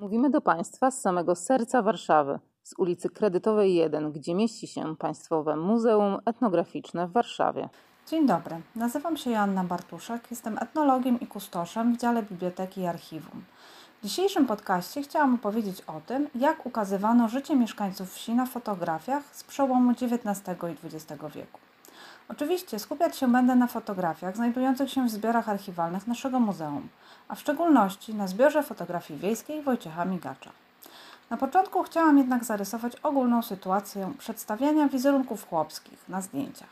Mówimy do Państwa z samego serca Warszawy, z ulicy Kredytowej 1, gdzie mieści się Państwowe Muzeum Etnograficzne w Warszawie. Dzień dobry, nazywam się Joanna Bartuszek, jestem etnologiem i kustoszem w dziale Biblioteki i Archiwum. W dzisiejszym podcaście chciałam opowiedzieć o tym, jak ukazywano życie mieszkańców wsi na fotografiach z przełomu XIX i XX wieku. Oczywiście skupiać się będę na fotografiach znajdujących się w zbiorach archiwalnych naszego muzeum, a w szczególności na zbiorze fotografii wiejskiej Wojciecha Migacza. Na początku chciałam jednak zarysować ogólną sytuację przedstawiania wizerunków chłopskich na zdjęciach.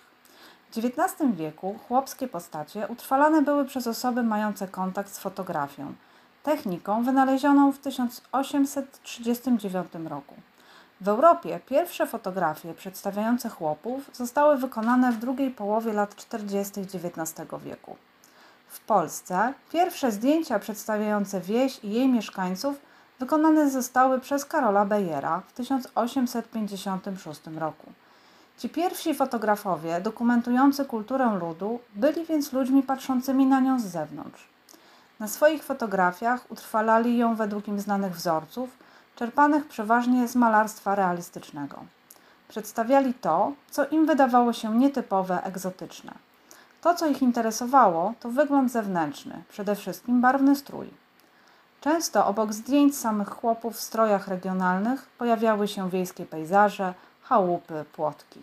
W XIX wieku chłopskie postacie utrwalane były przez osoby mające kontakt z fotografią, techniką wynalezioną w 1839 roku. W Europie pierwsze fotografie przedstawiające chłopów zostały wykonane w drugiej połowie lat 40. XIX wieku. W Polsce pierwsze zdjęcia przedstawiające wieś i jej mieszkańców wykonane zostały przez Karola Bejera w 1856 roku. Ci pierwsi fotografowie dokumentujący kulturę ludu byli więc ludźmi patrzącymi na nią z zewnątrz. Na swoich fotografiach utrwalali ją według im znanych wzorców, czerpanych przeważnie z malarstwa realistycznego. Przedstawiali to, co im wydawało się nietypowe, egzotyczne. To, co ich interesowało, to wygląd zewnętrzny, przede wszystkim barwny strój. Często obok zdjęć samych chłopów w strojach regionalnych pojawiały się wiejskie pejzaże, chałupy, płotki.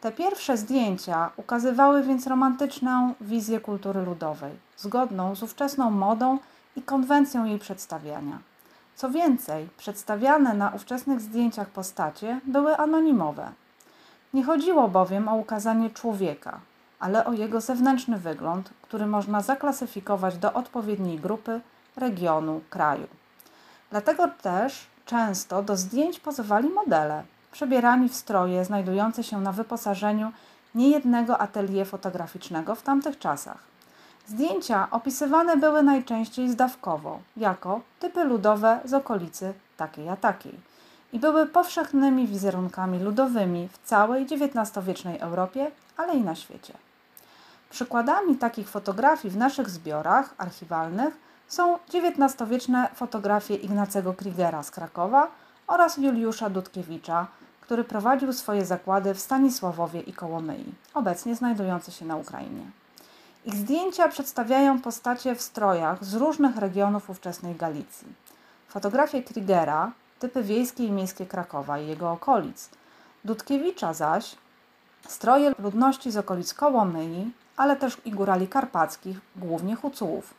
Te pierwsze zdjęcia ukazywały więc romantyczną wizję kultury ludowej, zgodną z ówczesną modą i konwencją jej przedstawiania. Co więcej, przedstawiane na ówczesnych zdjęciach postacie były anonimowe. Nie chodziło bowiem o ukazanie człowieka, ale o jego zewnętrzny wygląd, który można zaklasyfikować do odpowiedniej grupy, regionu, kraju. Dlatego też często do zdjęć pozowali modele, przebierani w stroje znajdujące się na wyposażeniu niejednego atelier fotograficznego w tamtych czasach. Zdjęcia opisywane były najczęściej zdawkowo, jako typy ludowe z okolicy takiej a takiej i były powszechnymi wizerunkami ludowymi w całej XIX-wiecznej Europie, ale i na świecie. Przykładami takich fotografii w naszych zbiorach archiwalnych są XIX-wieczne fotografie Ignacego Kriegera z Krakowa oraz Juliusza Dudkiewicza, który prowadził swoje zakłady w Stanisławowie i Kołomyi, obecnie znajdujące się na Ukrainie. Ich zdjęcia przedstawiają postacie w strojach z różnych regionów ówczesnej Galicji. Fotografie Kriegera, typy wiejskie i miejskie Krakowa i jego okolic, Dudkiewicza zaś, stroje ludności z okolic Kołomyi, ale też i górali karpackich, głównie Hucułów.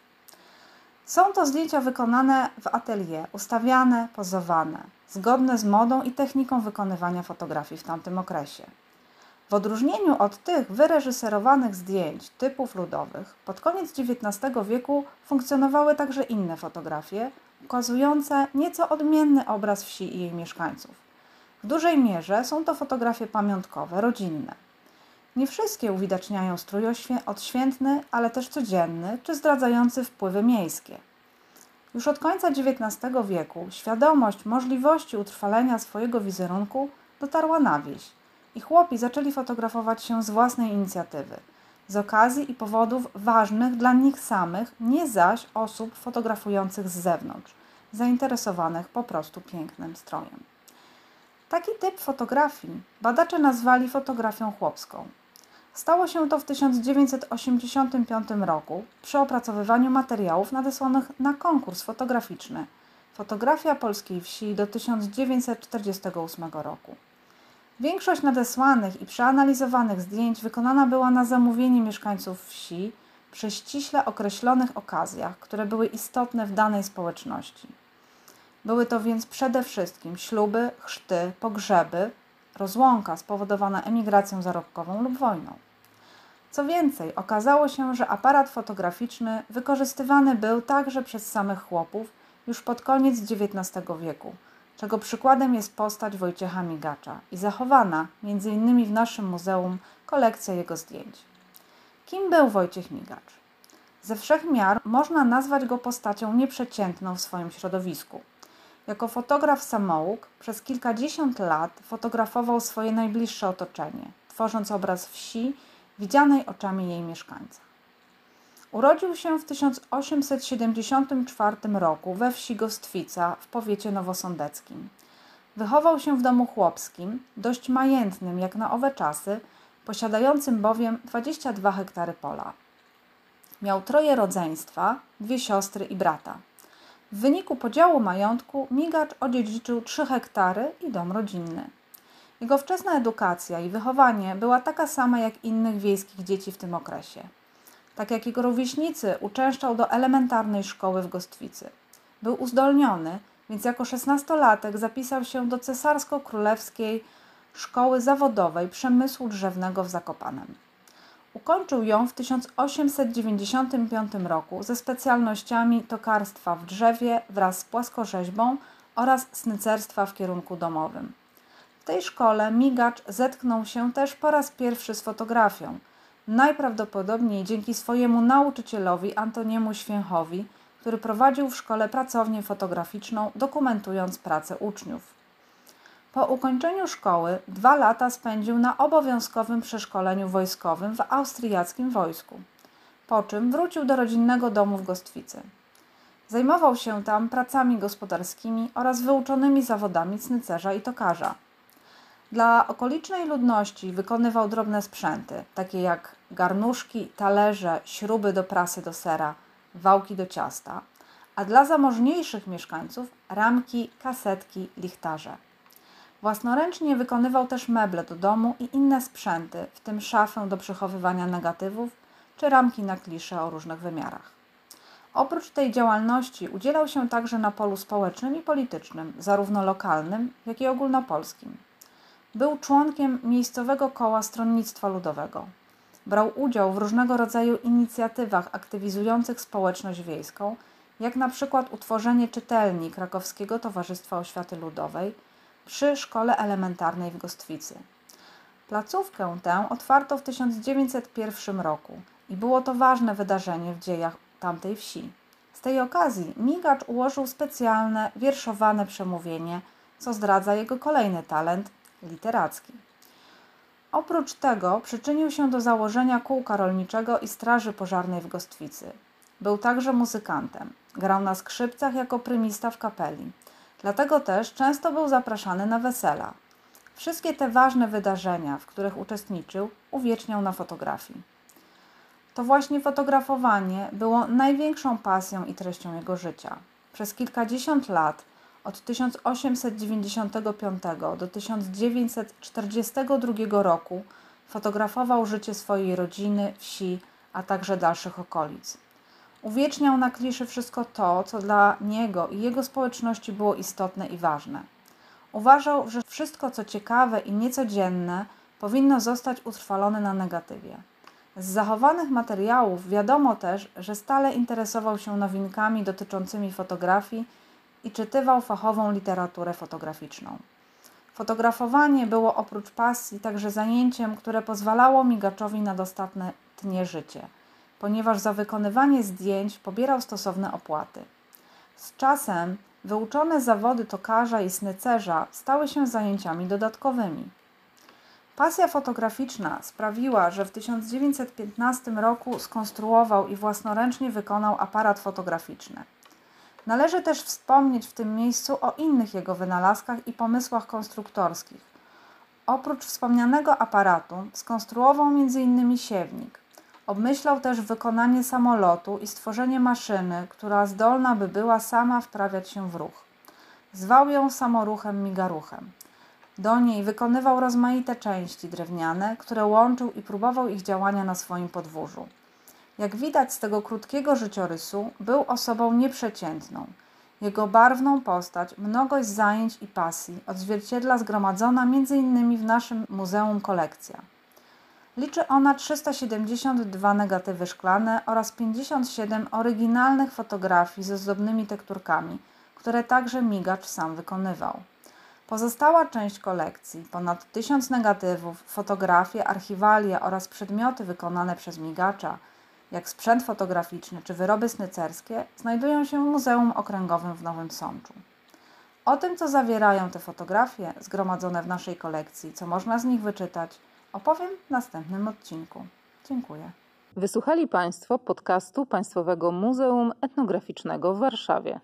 Są to zdjęcia wykonane w atelier, ustawiane, pozowane, zgodne z modą i techniką wykonywania fotografii w tamtym okresie. W odróżnieniu od tych wyreżyserowanych zdjęć typów ludowych, pod koniec XIX wieku funkcjonowały także inne fotografie, ukazujące nieco odmienny obraz wsi i jej mieszkańców. W dużej mierze są to fotografie pamiątkowe, rodzinne. Nie wszystkie uwidaczniają strój odświętny, ale też codzienny czy zdradzający wpływy miejskie. Już od końca XIX wieku świadomość możliwości utrwalenia swojego wizerunku dotarła na wieś i chłopi zaczęli fotografować się z własnej inicjatywy, z okazji i powodów ważnych dla nich samych, nie zaś osób fotografujących z zewnątrz, zainteresowanych po prostu pięknym strojem. Taki typ fotografii badacze nazwali fotografią chłopską. Stało się to w 1985 roku przy opracowywaniu materiałów nadesłanych na konkurs fotograficzny Fotografia polskiej wsi do 1948 roku. Większość nadesłanych i przeanalizowanych zdjęć wykonana była na zamówienie mieszkańców wsi przy ściśle określonych okazjach, które były istotne w danej społeczności. Były to więc przede wszystkim śluby, chrzty, pogrzeby, rozłąka spowodowana emigracją zarobkową lub wojną. Co więcej, okazało się, że aparat fotograficzny wykorzystywany był także przez samych chłopów już pod koniec XIX wieku, czego przykładem jest postać Wojciecha Migacza i zachowana m.in. w naszym muzeum kolekcja jego zdjęć. Kim był Wojciech Migacz? Ze wszech miar można nazwać go postacią nieprzeciętną w swoim środowisku. Jako fotograf samouk przez kilkadziesiąt lat fotografował swoje najbliższe otoczenie, tworząc obraz wsi widzianej oczami jej mieszkańca. Urodził się w 1874 roku we wsi Gostwica w powiecie nowosądeckim. Wychował się w domu chłopskim, dość majętnym jak na owe czasy, posiadającym bowiem 22 hektary pola. Miał 3 rodzeństwa, 2 siostry i brata. W wyniku podziału majątku Migacz odziedziczył 3 hektary i dom rodzinny. Jego wczesna edukacja i wychowanie była taka sama jak innych wiejskich dzieci w tym okresie. Tak jak jego rówieśnicy uczęszczał do elementarnej szkoły w Gostwicy. Był uzdolniony, więc jako 16-latek zapisał się do Cesarsko-Królewskiej Szkoły Zawodowej Przemysłu Drzewnego w Zakopanem. Ukończył ją w 1895 roku ze specjalnościami tokarstwa w drzewie wraz z płaskorzeźbą oraz snycerstwa w kierunku domowym. W tej szkole Migacz zetknął się też po raz pierwszy z fotografią, najprawdopodobniej dzięki swojemu nauczycielowi Antoniemu Święchowi, który prowadził w szkole pracownię fotograficzną, dokumentując pracę uczniów. Po ukończeniu szkoły 2 lata spędził na obowiązkowym przeszkoleniu wojskowym w austriackim wojsku, po czym wrócił do rodzinnego domu w Gostwicy. Zajmował się tam pracami gospodarskimi oraz wyuczonymi zawodami snycerza i tokarza. Dla okolicznej ludności wykonywał drobne sprzęty, takie jak garnuszki, talerze, śruby do prasy do sera, wałki do ciasta, a dla zamożniejszych mieszkańców ramki, kasetki, lichtarze. Własnoręcznie wykonywał też meble do domu i inne sprzęty, w tym szafę do przechowywania negatywów czy ramki na klisze o różnych wymiarach. Oprócz tej działalności udzielał się także na polu społecznym i politycznym, zarówno lokalnym, jak i ogólnopolskim. Był członkiem miejscowego koła Stronnictwa Ludowego. Brał udział w różnego rodzaju inicjatywach aktywizujących społeczność wiejską, jak na przykład utworzenie czytelni Krakowskiego Towarzystwa Oświaty Ludowej przy Szkole Elementarnej w Gostwicy. Placówkę tę otwarto w 1901 roku i było to ważne wydarzenie w dziejach tamtej wsi. Z tej okazji Migacz ułożył specjalne, wierszowane przemówienie, co zdradza jego kolejny talent literacki. Oprócz tego przyczynił się do założenia kółka rolniczego i straży pożarnej w Gostwicy. Był także muzykantem. Grał na skrzypcach jako prymista w kapeli. Dlatego też często był zapraszany na wesela. Wszystkie te ważne wydarzenia, w których uczestniczył, uwieczniał na fotografii. To właśnie fotografowanie było największą pasją i treścią jego życia. Przez kilkadziesiąt lat, od 1895 do 1942 roku, fotografował życie swojej rodziny, wsi, a także dalszych okolic. Uwieczniał na kliszy wszystko to, co dla niego i jego społeczności było istotne i ważne. Uważał, że wszystko, co ciekawe i niecodzienne, powinno zostać utrwalone na negatywie. Z zachowanych materiałów wiadomo też, że stale interesował się nowinkami dotyczącymi fotografii i czytywał fachową literaturę fotograficzną. Fotografowanie było oprócz pasji także zajęciem, które pozwalało Migaczowi na dostatne tnie życie, ponieważ za wykonywanie zdjęć pobierał stosowne opłaty. Z czasem wyuczone zawody tokarza i snycerza stały się zajęciami dodatkowymi. Pasja fotograficzna sprawiła, że w 1915 roku skonstruował i własnoręcznie wykonał aparat fotograficzny. Należy też wspomnieć w tym miejscu o innych jego wynalazkach i pomysłach konstruktorskich. Oprócz wspomnianego aparatu skonstruował m.in. siewnik. Obmyślał też wykonanie samolotu i stworzenie maszyny, która zdolna by była sama wprawiać się w ruch. Zwał ją samoruchem migaruchem. Do niej wykonywał rozmaite części drewniane, które łączył i próbował ich działania na swoim podwórzu. Jak widać z tego krótkiego życiorysu, był osobą nieprzeciętną. Jego barwną postać, mnogość zajęć i pasji odzwierciedla zgromadzona m.in. w naszym muzeum kolekcja. Liczy ona 372 negatywy szklane oraz 57 oryginalnych fotografii z ozdobnymi tekturkami, które także Migacz sam wykonywał. Pozostała część kolekcji, ponad 1000 negatywów, fotografie, archiwalia oraz przedmioty wykonane przez Migacza, jak sprzęt fotograficzny czy wyroby snycerskie, znajdują się w Muzeum Okręgowym w Nowym Sączu. O tym, co zawierają te fotografie zgromadzone w naszej kolekcji, co można z nich wyczytać, opowiem w następnym odcinku. Dziękuję. Wysłuchali Państwo podcastu Państwowego Muzeum Etnograficznego w Warszawie.